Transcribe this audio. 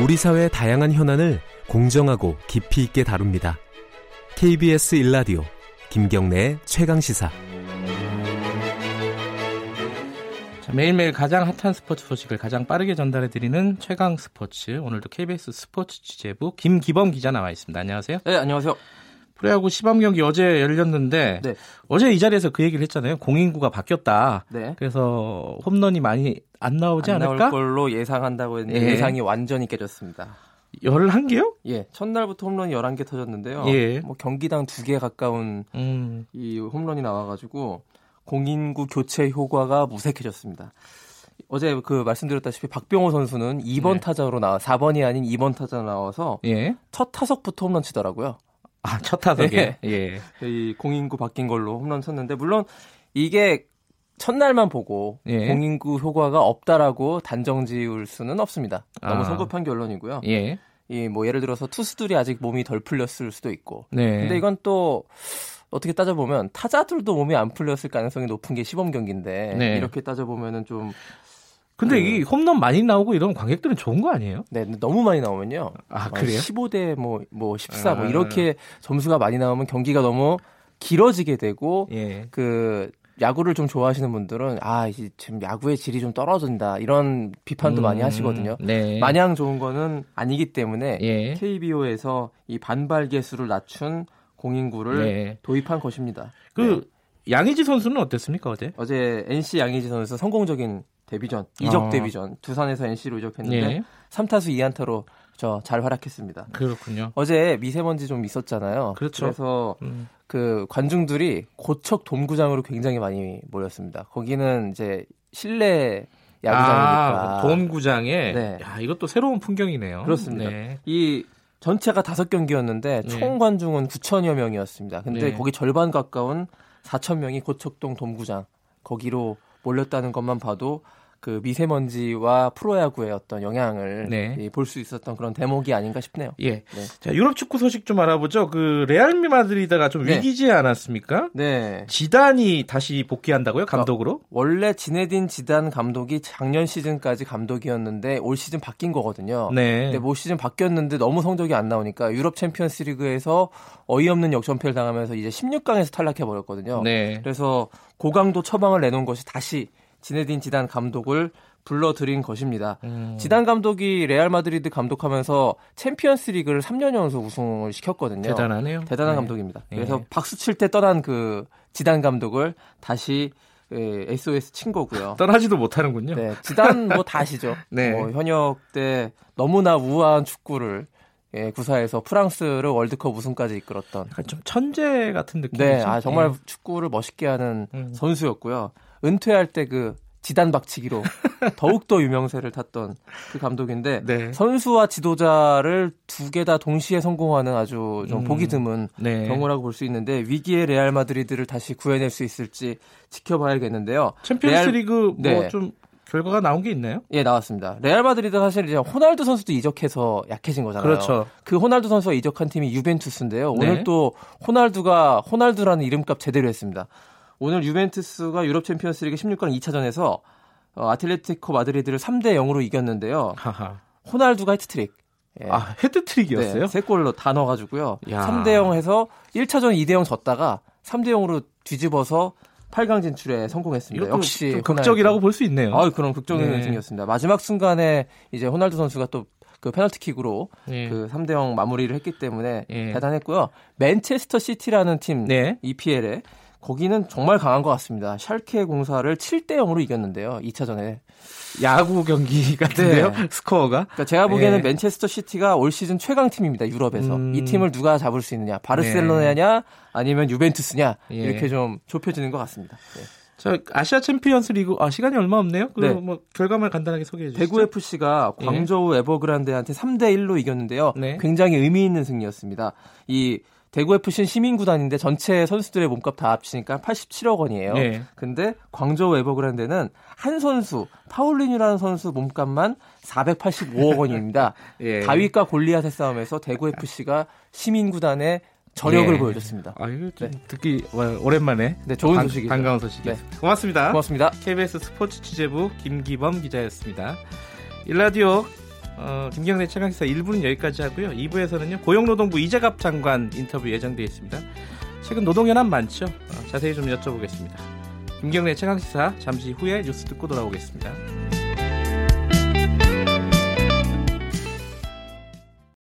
우리 사회의 다양한 현안을 공정하고 깊이 있게 다룹니다. KBS 1라디오 김경래의 최강시사. 자, 매일매일 가장 핫한 스포츠 소식을 가장 빠르게 전달해드리는 최강스포츠. 오늘도 KBS 스포츠 취재부 김기범 기자 나와 있습니다. 안녕하세요. 네, 안녕하세요. 프로야구 시범경기 어제 열렸는데 네. 어제 이 자리에서 그 얘기를 했잖아요. 공인구가 바뀌었다. 네. 그래서 홈런이 많이 안 나오지 않을까? 안 나올 걸로 예상한다고 했는데 예. 예상이 완전히 깨졌습니다. 11개요? 예. 첫날부터 홈런이 11개 터졌는데요. 예. 뭐 경기당 2개 가까운 이 홈런이 나와가지고 공인구 교체 효과가 무색해졌습니다. 어제 그 말씀드렸다시피 박병호 선수는 2번 예. 타자로 나와 4번이 아닌 2번 타자로 나와서 예. 첫 타석부터 홈런 치더라고요. 아, 첫 타석에 예. 이 공인구 바뀐 걸로 홈런 쳤는데 물론 이게 첫날만 보고 예. 공인구 효과가 없다라고 단정 지을 수는 없습니다. 너무 성급한 결론이고요. 예. 이 뭐 예를 들어서 투수들이 아직 몸이 덜 풀렸을 수도 있고. 네. 근데 이건 또 어떻게 따져보면 타자들도 몸이 안 풀렸을 가능성이 높은 게 시범 경기인데 네. 이렇게 따져보면은 좀. 근데 이 홈런 많이 나오고 이러면 관객들은 좋은 거 아니에요? 네, 너무 많이 나오면요. 아, 그래요? 15대 뭐 14 뭐 이렇게 점수가 많이 나오면 경기가 너무 길어지게 되고 예. 그 야구를 좀 좋아하시는 분들은 아, 이제 지금 야구의 질이 좀 떨어진다 이런 비판도 많이 하시거든요. 네. 마냥 좋은 거는 아니기 때문에 예. KBO에서 이 반발 개수를 낮춘 공인구를 네. 도입한 것입니다. 그 네. 양희지 선수는 어땠습니까 어제? 어제 NC 양희지 선수 성공적인 데뷔전, 이적 데뷔전. 두산에서 NC로 이적했는데 예. 3타수 2안타로 잘 활약했습니다. 그렇군요. 어제 미세먼지 좀 있었잖아요. 그렇죠. 그래서 그 관중들이 고척 돔구장으로 굉장히 많이 몰렸습니다. 거기는 이제 실내 야구장이니까. 아, 돔구장에. 네. 야, 이것도 새로운 풍경이네요. 그렇습니다. 네. 이 전체가 5경기였는데 총 관중은 9천여 명이었습니다. 근데 네. 거기 절반 가까운 4천 명이 고척동 돔구장 거기로 몰렸다는 것만 봐도 그 미세먼지와 프로야구의 어떤 영향을 네. 볼 수 있었던 그런 대목이 아닌가 싶네요. 예. 네. 자, 유럽 축구 소식 좀 알아보죠. 그 레알마드리드가 좀 네. 위기지 않았습니까? 네. 지단이 다시 복귀한다고요? 감독으로? 원래 지네딘 지단 감독이 작년 시즌까지 감독이었는데 올 시즌 바뀐 거거든요. 네. 근데 올 시즌 바뀌었는데 너무 성적이 안 나오니까 유럽 챔피언스리그에서 어이없는 역전패를 당하면서 이제 16강에서 탈락해 버렸거든요. 네. 그래서 고강도 처방을 내놓은 것이 다시 지네딘 지단 감독을 불러들인 것입니다. 지단 감독이 레알 마드리드 감독하면서 챔피언스리그를 3년 연속 우승을 시켰거든요. 대단하네요. 대단한 네. 감독입니다. 그래서 네. 박수 칠 때 떠난 그 지단 감독을 다시 SOS 친 거고요. 떠나지도 못하는군요. 네, 지단 뭐 다 아시죠. 네. 뭐 현역 때 너무나 우아한 축구를 구사해서 프랑스를 월드컵 우승까지 이끌었던 약간 좀 천재 같은 느낌이죠. 네, 아, 정말 네. 축구를 멋있게 하는 선수였고요. 은퇴할 때 그 지단 박치기로 더욱더 유명세를 탔던 그 감독인데 네. 선수와 지도자를 두 개 다 동시에 성공하는 아주 좀 보기 드문 네. 경우라고 볼 수 있는데 위기의 레알 마드리드를 다시 구해낼 수 있을지 지켜봐야겠는데요. 챔피언스리그 뭐 좀 네. 결과가 나온 게 있나요? 예, 나왔습니다. 레알 마드리드 사실 이제 호날두 선수도 이적해서 약해진 거잖아요. 그렇죠. 그 호날두 선수가 이적한 팀이 유벤투스인데요. 오늘 네. 또 호날두라는 이름값 제대로 했습니다. 오늘 유벤투스가 유럽 챔피언스리그 16강 2차전에서 아틀레티코 마드리드를 3대 0으로 이겼는데요. 하하. 호날두가 헤트트릭. 예. 아, 헤트트릭이었어요? 네, 3골로 다 넣어가지고요. 야. 3대 0 해서 1차전 2대 0 졌다가 3대 0으로 뒤집어서 8강 진출에 성공했습니다. 역시 극적이라고 볼 수 있네요. 아, 그럼 극적인 승리였습니다. 네. 마지막 순간에 이제 호날두 선수가 또 그 페널티킥으로 네. 그 3대 0 마무리를 했기 때문에 네. 대단했고요. 맨체스터 시티라는 팀 네. EPL에 거기는 정말 강한 것 같습니다. 샬케 공사를 7대 0으로 이겼는데요. 2차전에. 야구 경기 같은데요. 네. 스코어가. 그러니까 제가 보기에는 네. 맨체스터 시티가 올 시즌 최강팀입니다. 유럽에서. 이 팀을 누가 잡을 수 있느냐. 바르셀로나냐 네. 아니면 유벤투스냐. 예. 이렇게 좀 좁혀지는 것 같습니다. 네. 자, 아시아 챔피언스 리그 시간이 얼마 없네요. 그럼 네. 뭐 결과만 간단하게 소개해 주시죠. 대구FC가 광저우 에버그란데한테 3대 1로 이겼는데요. 네. 굉장히 의미 있는 승리였습니다. 이 대구FC는 시민구단인데 전체 선수들의 몸값 다 합치니까 87억 원이에요. 네. 근데 광저우 에버그란데는 한 선수, 파울리뉴라는 선수 몸값만 485억 원입니다. 예. 다윗과 골리앗의 싸움에서 대구FC가 시민구단의 저력을 예. 보여줬습니다. 아, 이거 좀 네. 듣기 오랜만에. 네, 좋은 소식이죠. 반가운 소식이에요. 네. 고맙습니다. KBS 스포츠 취재부 김기범 기자였습니다. 일라디오 김경래 최강시사 1부는 여기까지 하고요. 2부에서는요, 고용노동부 이재갑 장관 인터뷰 예정되어 있습니다. 최근 노동현안 많죠? 자세히 좀 여쭤보겠습니다. 김경래 최강시사 잠시 후에 뉴스 듣고 돌아오겠습니다.